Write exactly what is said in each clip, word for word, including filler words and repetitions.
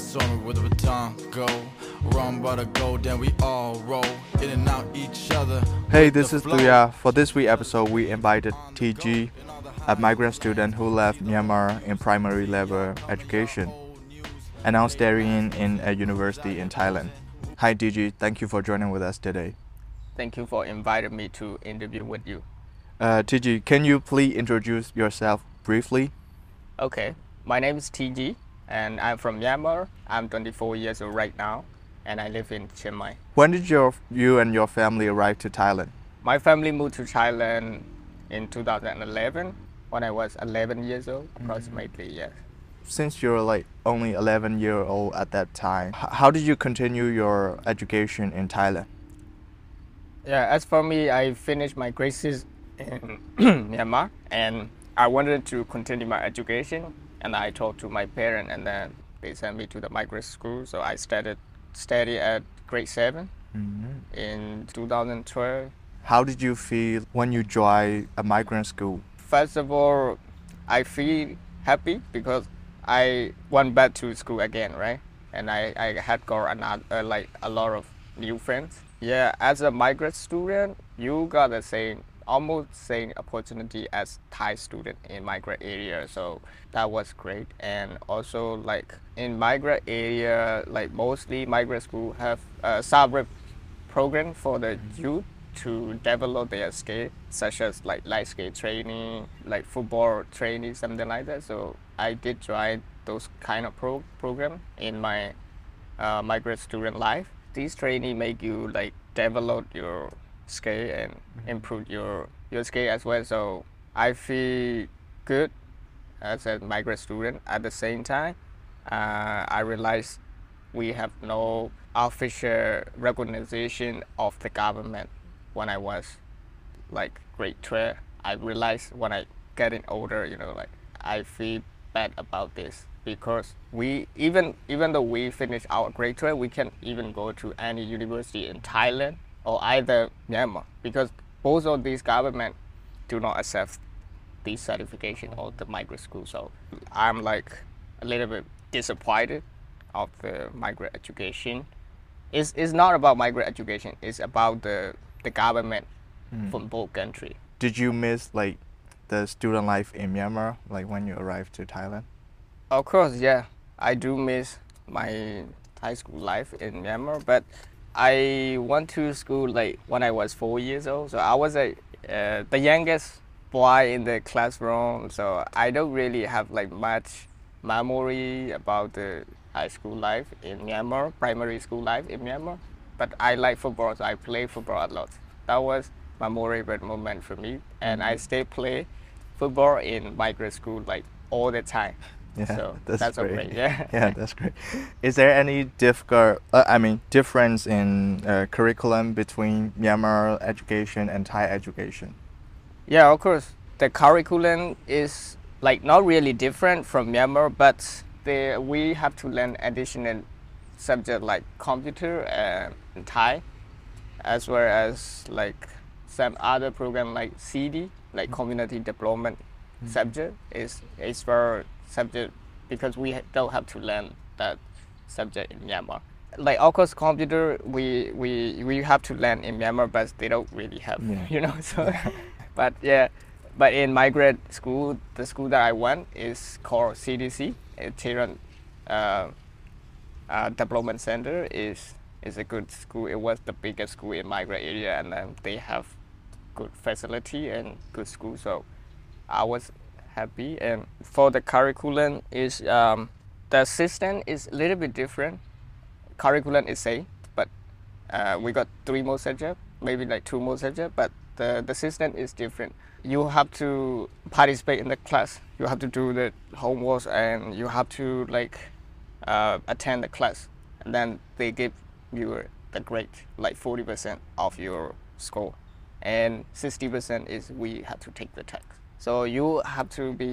saw me with a baton go. Run by the gold, then we all roll in and out each other. Hey, this is Luya. For this week's episode, we invited T G, a migrant student who left Myanmar in primary level education, and now studying in a university in Thailand. Hi T G, thank you for joining with us today. Thank you for inviting me to interview with you. Uh, T G, can you please introduce yourself briefly? Okay, my name is T G and I'm from Myanmar. I'm twenty-four years old right now and I live in Chiang Mai. When did your, you and your family arrive to Thailand? My family moved to Thailand in two thousand eleven when I was eleven years old, approximately, mm-hmm. Yes. Since you're like only eleven year old at that time, how did you continue your education in Thailand? Yeah, as for me, I finished my grade six in Myanmar and I wanted to continue my education and I talked to my parents and then they sent me to the migrant school, so I started study at grade seven, mm-hmm. in two thousand twelve. How did you feel when you joined a migrant school? First of all, I feel happy because I went back to school again, right? And I, I had got another, uh, like a lot of new friends. Yeah, as a migrant student, you got the same, almost same opportunity as Thai student in migrant area. So that was great. And also like in migrant area, like mostly migrant school have a summer program for the youth to develop their skill, such as like light skate training, like football training, something like that. So I did try those kind of pro program in my uh, migrant student life. These training make you like develop your skill and improve your your skill as well. So I feel good as a migrant student. At the same time, uh, I realized we have no official recognition of the government. When I was like grade twelve, I realized when I getting older, you know, like I feel bad about this because we even even though we finish our grade twelve, we can't even go to any university in Thailand or either Myanmar because both of these government do not accept the certification of the migrant school. So I'm like a little bit disappointed of the migrant education. It's it's not about migrant education. It's about the the government, mm. from both countries. Did you miss like the student life in Myanmar, like when you arrived to Thailand? Of course, yeah. I do miss my high school life in Myanmar, but I went to school like when I was four years old, so I was a, uh, the youngest boy in the classroom, so I don't really have like much memory about the high school life in Myanmar, primary school life in Myanmar. But I like football, so I play football a lot. That was my memorable moment for me. And mm-hmm. I still play football in migrant school like all the time. Yeah, so that's, that's great. Okay. Yeah. Yeah, that's great. Is there any difficult, uh, I mean, difference in uh, curriculum between Myanmar education and Thai education? Yeah, of course. The curriculum is like not really different from Myanmar, but they, we have to learn additional subject like computer and Thai, as well as like some other program like C D, like community development, mm-hmm. subject is is for subject because we don't have to learn that subject in Myanmar. Like of course computer we we we have to learn in Myanmar, but they don't really have, yeah. you know. So, but yeah, but in migrant school, the school that I went is called C D C, Children. Uh, Uh, development center is is a good school. It was the biggest school in migrant area, and um, they have good facility and good school. So I was happy. And for the curriculum, is um, the system is a little bit different. Curriculum is same, but uh, we got three more subjects, maybe like two more subjects. But the the system is different. You have to participate in the class. You have to do the homework, and you have to like. Uh, attend the class, and then they give you the grade, like forty percent of your score, and sixty percent is we have to take the test. So you have to be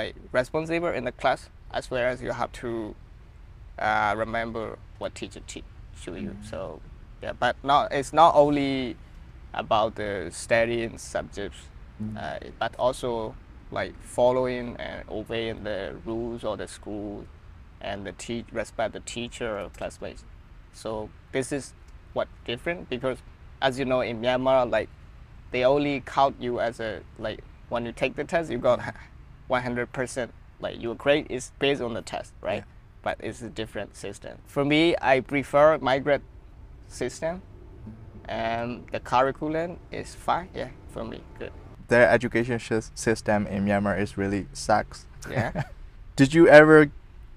like responsible in the class, as well as you have to uh, remember what teacher teach to you. Mm-hmm. So yeah, but not it's not only about the studying subjects, mm-hmm. uh, but also like following and obeying the rules of the school. and the te respect the teacher or classmates. So this is what different, because as you know in Myanmar, like they only count you as a, like when you take the test you got one hundred percent, like your grade is based on the test, right? Yeah. But it's a different system. For me, I prefer migrant system, and the curriculum is fine. Yeah, for me, good. Their education system in Myanmar is really sucks. Yeah. Did you ever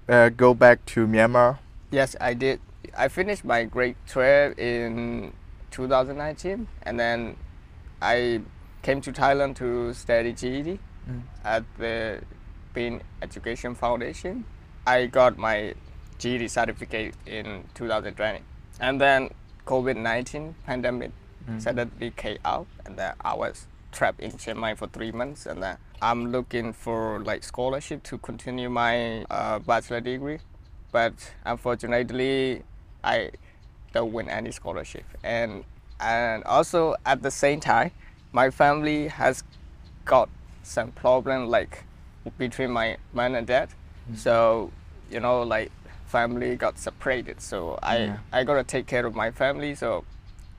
uh, go back to Myanmar? Yes, I did. I finished my grade twelve in two thousand nineteen, and then I came to Thailand to study G E D mm. at the B I N Education Foundation. I got my G E D certificate in two thousand twenty, and then COVID nineteen pandemic mm. suddenly came out, and then I was trapped in Chiang Mai for three months, and then I'm looking for like scholarship to continue my uh, bachelor degree, but unfortunately I don't win any scholarship, and and also at the same time my family has got some problem like between my mom and dad. So, you know, like family got separated, so I yeah. I gotta take care of my family. So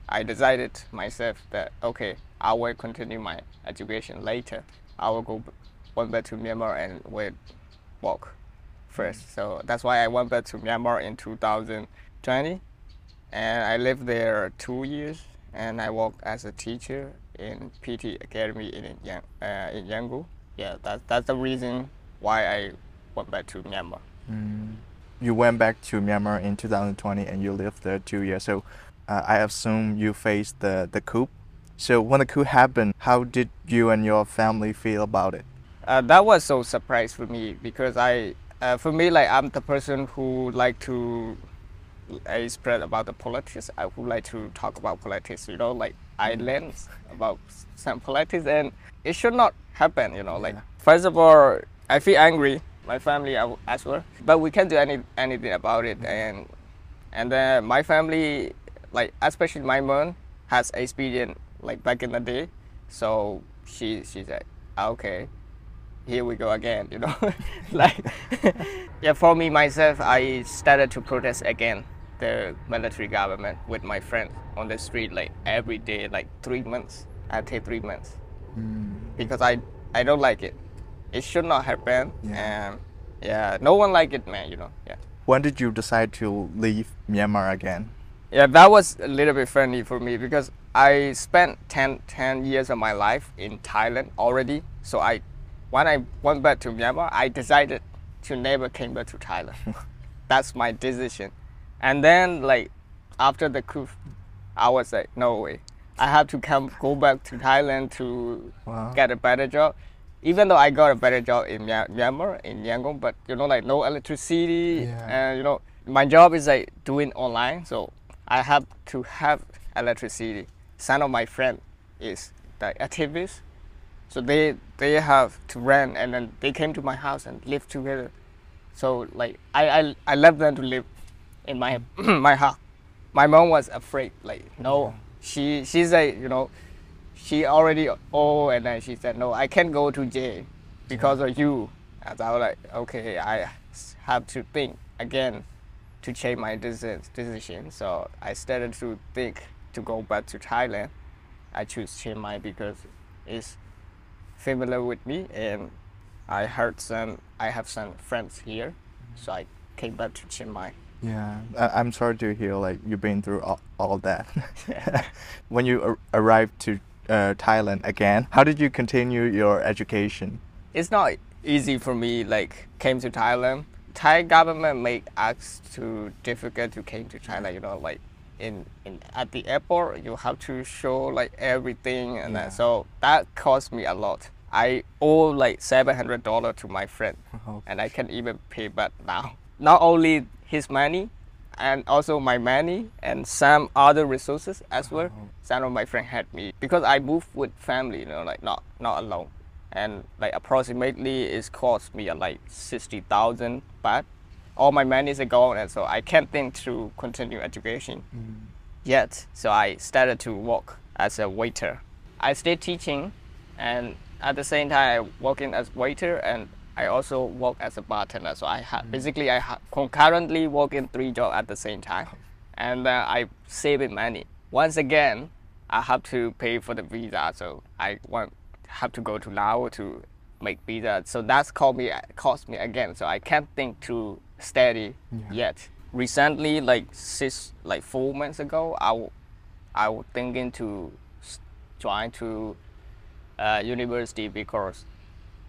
I decided myself that okay, I will continue my education later. I will go went back to Myanmar and will work first. So that's why I went back to Myanmar in two thousand twenty, and I lived there two years. And I worked as a teacher in P T Academy in Yang uh, in Yangon. Yeah, that's that's the reason why I went back to Myanmar. Mm. You went back to Myanmar in two thousand twenty and you lived there two years. So uh, I assume you faced the, the coup. So when the coup happened, how did you and your family feel about it? Uh, that was so surprise for me, because I, uh, for me, like I'm the person who like to uh, spread about the politics. I would like to talk about politics, you know, like I learned about some politics, and it should not happen, you know, like yeah. First of all, I feel angry. My family as well, but we can't do any anything about it. And and uh, my family, like especially my mom, has experience like back in the day, so she she's like, okay, here we go again, you know, like yeah. For me myself, I started to protest again the military government with my friends on the street like every day, like three months. I take three months mm. because I I don't like it. It should not happen, yeah. and yeah, no one like it, man, you know, yeah. When did you decide to leave Myanmar again? Yeah, that was a little bit funny for me, because I spent ten, ten years of my life in Thailand already, so I, when I went back to Myanmar, I decided to never came back to Thailand. That's my decision. And then, like, after the coup, I was like, no way. I have to come go back to Thailand to wow. get a better job. Even though I got a better job in Myanmar, in Yangon, but you know, like no electricity, yeah. and you know, my job is like doing online, so I have to have electricity. Some of my friend is the activist, so they they have to rent, and then they came to my house and lived together. So like I I, I left them to live in my my house. My mom was afraid, like no, yeah. she she's like, you know. She already old, and then she said, no, I can't go to jail because of you. And I was like, okay, I have to think again to change my decision. So I started to think to go back to Thailand. I choose Chiang Mai because it's familiar with me, and I heard some, I have some friends here. So I came back to Chiang Mai. Yeah, I'm sorry to hear like you've been through all, all that. Yeah. When you arrived to Uh, Thailand again, how did you continue your education? It's not easy for me, like came to Thailand. Thai government make acts too difficult to came to Thailand, you know, like in, in at the airport you have to show like everything, and yeah. that, so that cost me a lot. I owe like seven hundred dollars to my friend, oh, and I can't even pay back now. Not only his money, and also my money and some other resources as well. Oh. Some of my friends had me because I moved with family, you know, like not not alone. And like approximately it's cost me like sixty thousand baht. All my money is gone, and so I can't think to continue education mm. yet. So I started to work as a waiter. I stayed teaching, and at the same time I working as waiter, and I also work as a bartender. So I ha mm. basically I ha concurrently work in three jobs at the same time, and uh, I saving money. Once again, I have to pay for the visa, so I want have to go to Laos to make visa. So that's cost me cost me again. So I can't think too steady yeah. yet. Recently, like six, like four months ago, I, I was thinking to join to uh, university because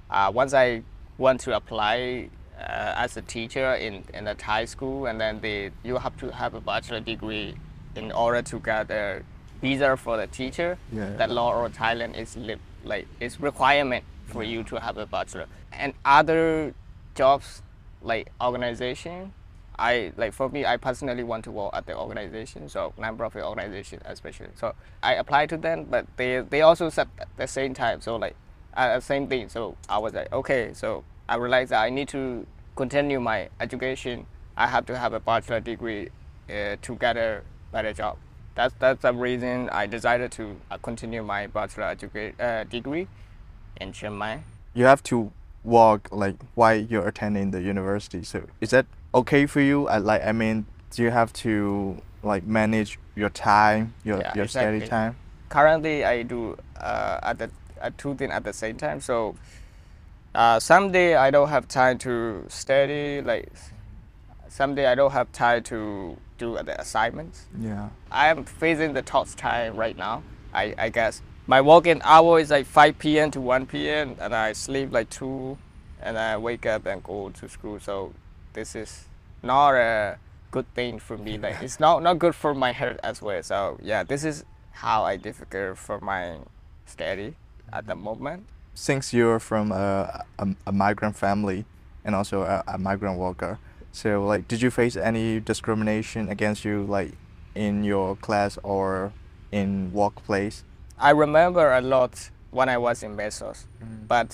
uh, once I want to apply uh, as a teacher in in a Thai school, and then they you have to have a bachelor degree in order to get a visa for the teacher. Yeah, yeah. That law or Thailand is li like it's requirement for yeah. you to have a bachelor. And other jobs like organization. I like for me, I personally want to work at the organization, so non-profit organization especially. So I applied to them, but they they also said at the same time, so like uh, same thing. So I was like, okay, so I realized that I need to continue my education. I have to have a bachelor degree uh, to get a better job. That's that's the reason I decided to continue my bachelor education uh, degree in Chiang Mai. You have to work like while you're attending the university. So is that okay for you? I, like I mean, do you have to like manage your time, your yeah, your exactly. study time? Currently, I do uh, at the at two things at the same time. So uh, someday I don't have time to study. Like someday I don't have time to do the assignments. Yeah, I am facing the tough time right now. I I guess my working hour is like five P M to one P M and I sleep like two, and I wake up and go to school. So this is not a good thing for me. Like it's not not good for my health as well. So yeah, this is how I difficult for my study at the moment. Since you're from a, a, a migrant family and also a, a migrant worker, so like did you face any discrimination against you like in your class or in workplace? I remember a lot when I was in Mae Sot, mm. but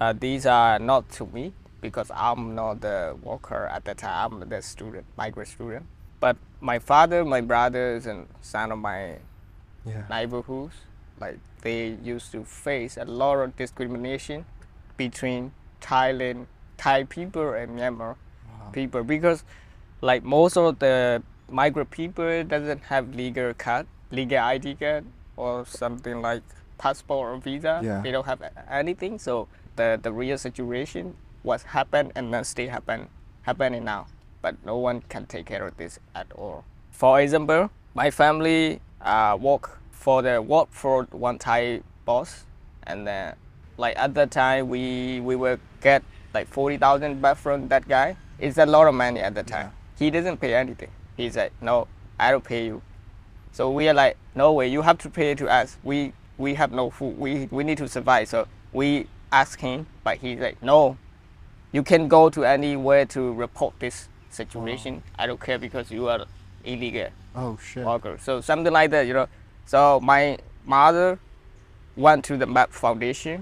uh, these are not to me, because I'm not the worker at the time, I'm the student, migrant student. But my father, my brothers, and some of my yeah. neighborhoods, like they used to face a lot of discrimination between Thailand, Thai people and Myanmar wow. people, because like most of the migrant people doesn't have legal card, legal I D card, or something like passport or visa. Yeah. They don't have anything, so the, the real situation what happened and then still happen, happening now, but no one can take care of this at all. For example, my family uh, work for the work for one Thai boss, and then like at that time we we will get like forty thousand baht from that guy. It's a lot of money at the time. Yeah. He doesn't pay anything. He's like, no, I don't pay you. So we are like, no way, you have to pay to us. We we have no food. We we need to survive. So we ask him, but he's like, no. You can go to anywhere to report this situation. Oh. I don't care because you are illegal. Oh shit. Worker. So something like that, you know. So my mother went to the MAP Foundation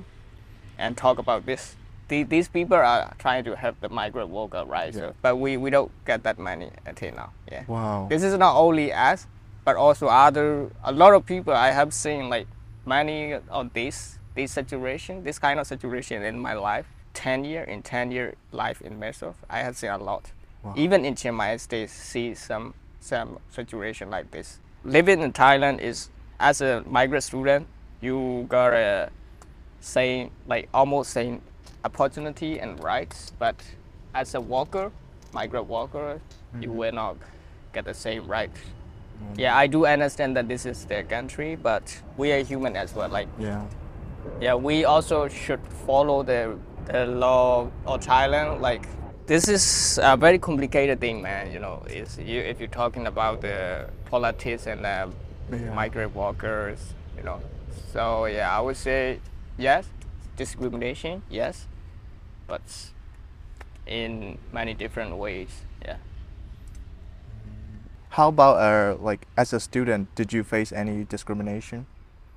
and talk about this. The, these people are trying to help the migrant worker, right? Yeah. So, but we, we don't get that money until now. Yeah. Wow. This is not only us, but also other a lot of people I have seen like many of this this situation, this kind of situation in my life. ten year in ten year life in Mae Sot, I have seen a lot. Wow. Even in Chiang Mai, I still see some some situation like this. Living in Thailand is as a migrant student, you got a same like almost same opportunity and rights, but as a worker, migrant worker, mm-hmm. you will not get the same rights. Mm-hmm. Yeah, I do understand that this is their country, but we are human as well. Like yeah, yeah, we also should follow the the law of Thailand. Like this is a very complicated thing, man. You know, it's, you, if you're talking about the politics and the yeah. migrant workers, you know. So yeah, I would say yes, discrimination, yes, but in many different ways. Yeah. How about uh, like as a student, did you face any discrimination?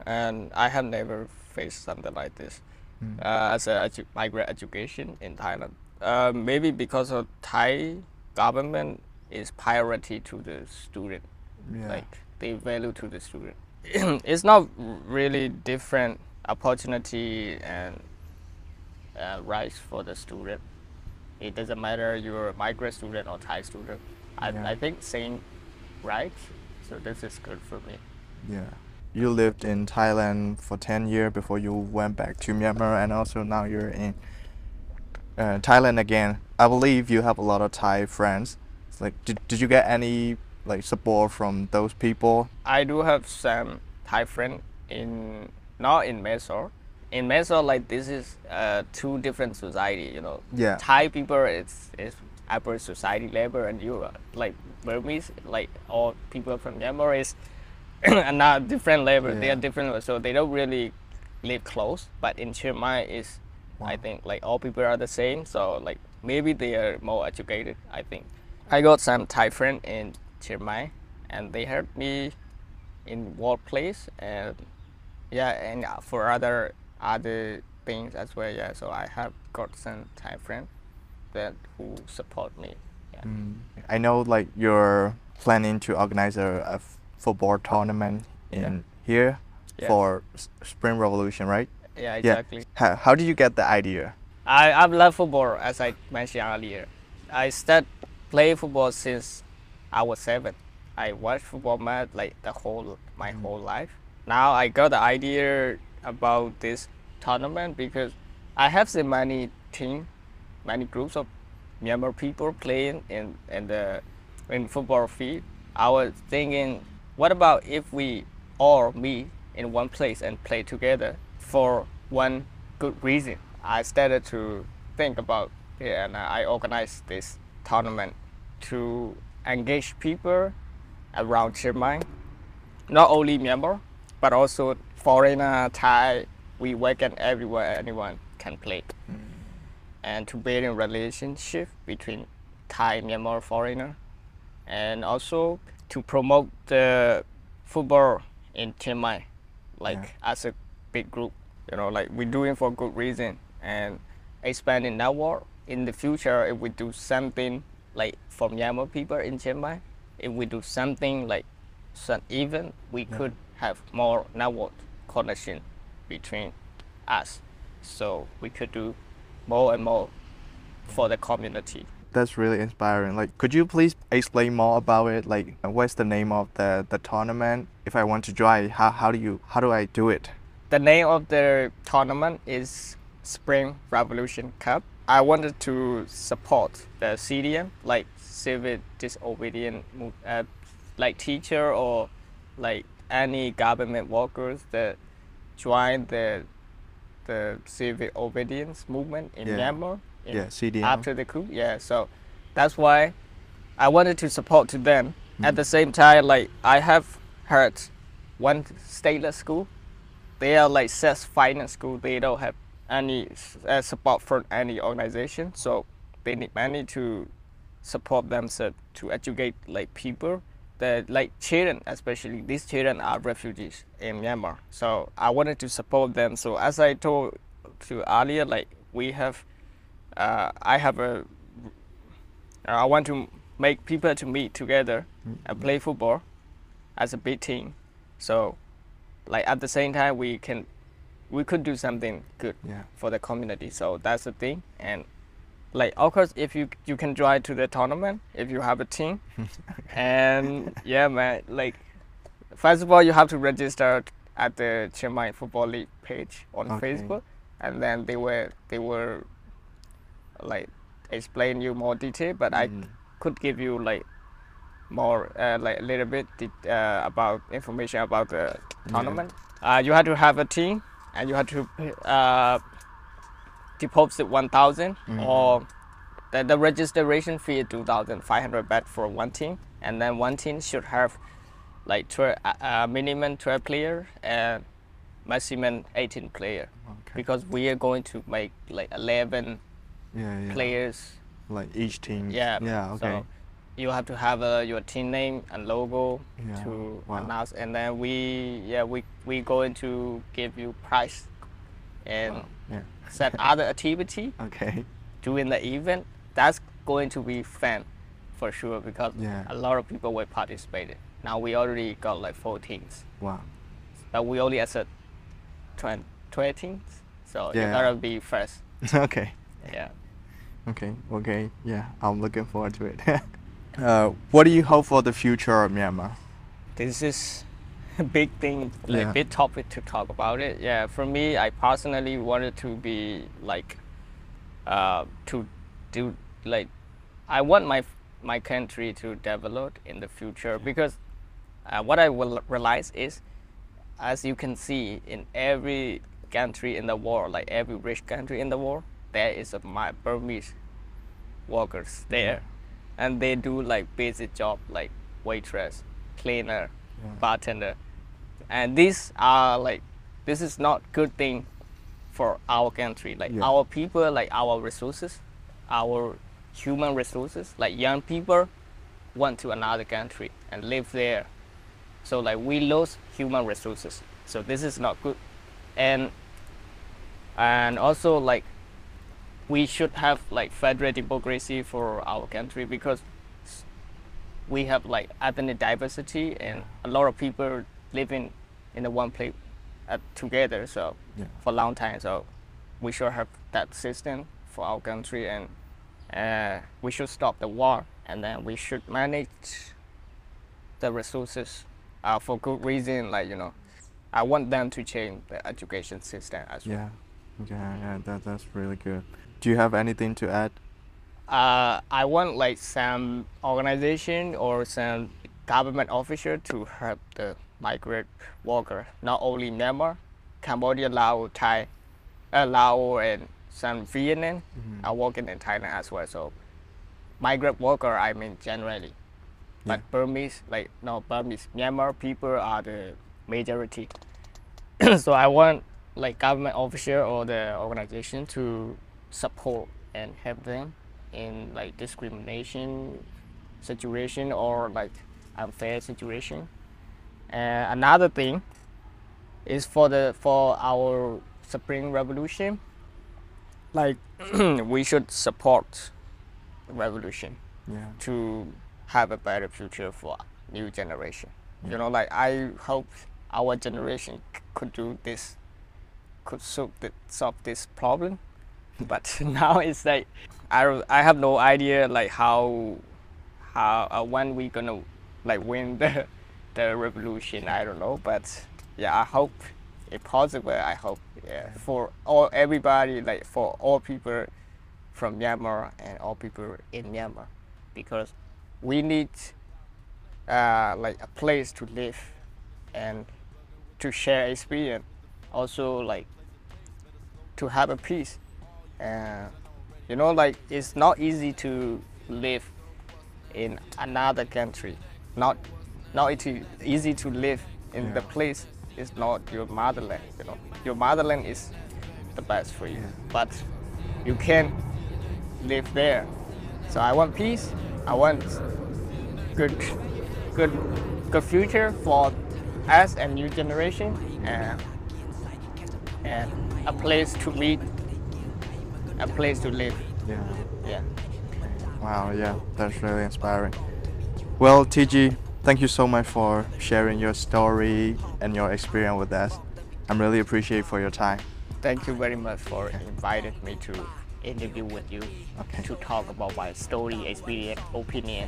And I have never faced something like this. Mm. Uh, as a edu migrant education in Thailand. Uh, maybe because of Thai government is priority to the student, yeah. like they value to the student. It's not really different opportunity and uh, rights for the student. It doesn't matter you're a migrant student or Thai student. I, yeah. I think same rights, so this is good for me. Yeah. You lived in Thailand for ten years before you went back to Myanmar, and also now you're in uh, Thailand again. I believe you have a lot of Thai friends. It's like, did, did you get any like support from those people? I do have some Thai friends in, not in Mae Sot. In Mae Sot, like this is uh, two different society, you know. Yeah. Thai people, it's it's upper society level, and Europe, like Burmese, like all people from Myanmar is another different level. Yeah. They are different, so they don't really live close. But in Chiang Mai, is wow. I think like all people are the same. So like maybe they are more educated. I think I got some Thai friend in Chiang Mai, and they helped me in workplace, and yeah, and for other. other things as well, yeah. So I have got some Thai friends that who support me. Yeah. Mm. I know like you're planning to organize a, a football tournament in yeah. here yeah. for Spring Revolution, right? Yeah, exactly. Yeah. How, how did you get the idea? I, I've loved football, as I mentioned earlier. I started playing football since I was seven. I watched football match like the whole, my mm. whole life. Now I got the idea about this tournament because I have seen many team, many groups of Myanmar people playing in in the in football field. I was thinking, what about if we all meet in one place and play together for one good reason? I started to think about it, and I organized this tournament to engage people around Chiang Mai, not only Myanmar but also foreigner, Thai, we work and everywhere, anyone can play. Mm. And to build a relationship between Thai, Myanmar, foreigner, and also to promote the football in Chiang Mai, like yeah. as a big group, you know, like we're doing for good reason and expanding network. In the future, if we do something like for Myanmar people in Chiang Mai, if we do something like some event, we yeah. could have more network connection between us, so we could do more and more for the community. That's really inspiring. Like, could you please explain more about it? Like, what's the name of the, the tournament? If I want to join, how, how do you how do I do it? The name of the tournament is Spring Revolution Cup. I wanted to support the C D M, like civil disobedient, uh, like teacher or like any government workers that join the the civil obedience movement in yeah. Myanmar in, yeah, C D M. After the coup. Yeah, so that's why I wanted to support to them. Mm. At the same time, like I have heard one stateless school, they are like self-finance school. They don't have any uh, support from any organization, so they need money to support themselves to educate like people. The like children, especially these children are refugees in Myanmar. So I wanted to support them. So as I told you earlier, like we have, uh, I have a, I want to make people to meet together and play football as a big team. So like at the same time, we can, we could do something good yeah. for the community. So that's the thing. And like of course, if you you can drive to the tournament if you have a team, and yeah, man. Like first of all, you have to register at the Chiang Mai Football League page on okay. Facebook, and then they were they were like explain you more detail. But mm. I could give you like more uh, like a little bit uh, about information about the tournament. Yeah. Uh, you have to have a team, and you have to. Uh, deposit one thousand mm-hmm. or the, the registration fee is two thousand five hundred baht for one team, and then one team should have like twelve, uh, minimum twelve players and maximum eighteen players okay. because we are going to make like eleven yeah, yeah. players like each team. Yeah, yeah. Okay. So you have to have uh, your team name and logo yeah. to wow. announce, and then we yeah we we going to give you prize and. Wow. Yeah. Set other activity okay. during the event. That's going to be fun for sure because yeah. a lot of people will participate. Now we already got like four teams. Wow. But we only accept twenty teams. So yeah. you gotta be first Okay. Yeah. Okay. Okay. Yeah, I'm looking forward to it. Uh, what do you hope for the future of Myanmar? This is a big thing, like yeah. big topic to talk about it. Yeah, for me, I personally wanted to be like, uh, to do like, I want my my country to develop in the future, because uh, what I will realize is, as you can see in every country in the world, like every rich country in the world, there is a my Burmese workers there. Yeah. And they do like basic job like waitress, cleaner, yeah. bartender, and these are like this is not good thing for our country. Like yeah. our people, like our resources, our human resources. Like young people went to another country and live there, so like we lose human resources. So this is not good, and and also like. We should have like federal democracy for our country, because we have like ethnic diversity and a lot of people living in the one place uh, together. So yeah. for a long time, so we should have that system for our country, and uh, we should stop the war, and then we should manage the resources uh, for good reason. Like you know, I want them to change the education system as well. Yeah, yeah, yeah. That that's really good. Do you have anything to add? Uh, I want like some organization or some government official to help the migrant worker, not only Myanmar, Cambodia, Laos, Thai, uh, Laos and some Vietnam mm-hmm. are working in Thailand as well. So migrant worker, I mean generally, but yeah. Burmese, like no Burmese, Myanmar people are the majority. So I want like government official or the organization to support and help them in like discrimination situation or like unfair situation. And uh, another thing is for the for our Spring Revolution, like we should support the revolution yeah. to have a better future for new generation. Yeah. You know, like I hope our generation could do this, could solve, the, solve this problem. But now it's like I, I have no idea like how how uh, when we gonna like win the the revolution. I don't know, but yeah, I hope it's possible. I hope yeah for all everybody, like for all people from Myanmar and all people in Myanmar, because we need uh, like a place to live and to share experience, also like to have a peace. Uh, you know, like it's not easy to live in another country. Not, not it easy to live in yeah. the place is not your motherland. You know, your motherland is the best for you, yeah. but you can't live there. So I want peace. I want good, good, good future for us and new generation, and and a place to meet. A place to live. Yeah. Yeah. Wow, yeah, that's really inspiring. Well, T G, thank you so much for sharing your story and your experience with us. I'm really appreciative for your time. Thank you very much for okay. inviting me to interview with you okay. to talk about my story, experience, opinion.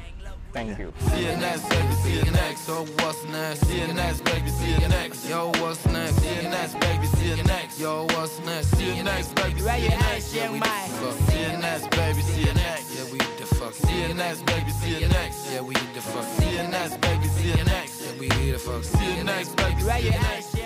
Thank yeah. you. See you next, baby, see you next. So what's next? See you next, baby, see you next. Yo, what's next? See you next, baby, see you next. Yo, what's next? See you next, baby, see you next. Yeah, we the fuck. See you next, baby, see you next. Yeah, we the fuck. See you next, baby, see you next. Yeah, we the fuck. See you next, baby, see you next. Yeah, we the fuck. See you next, baby, see you next.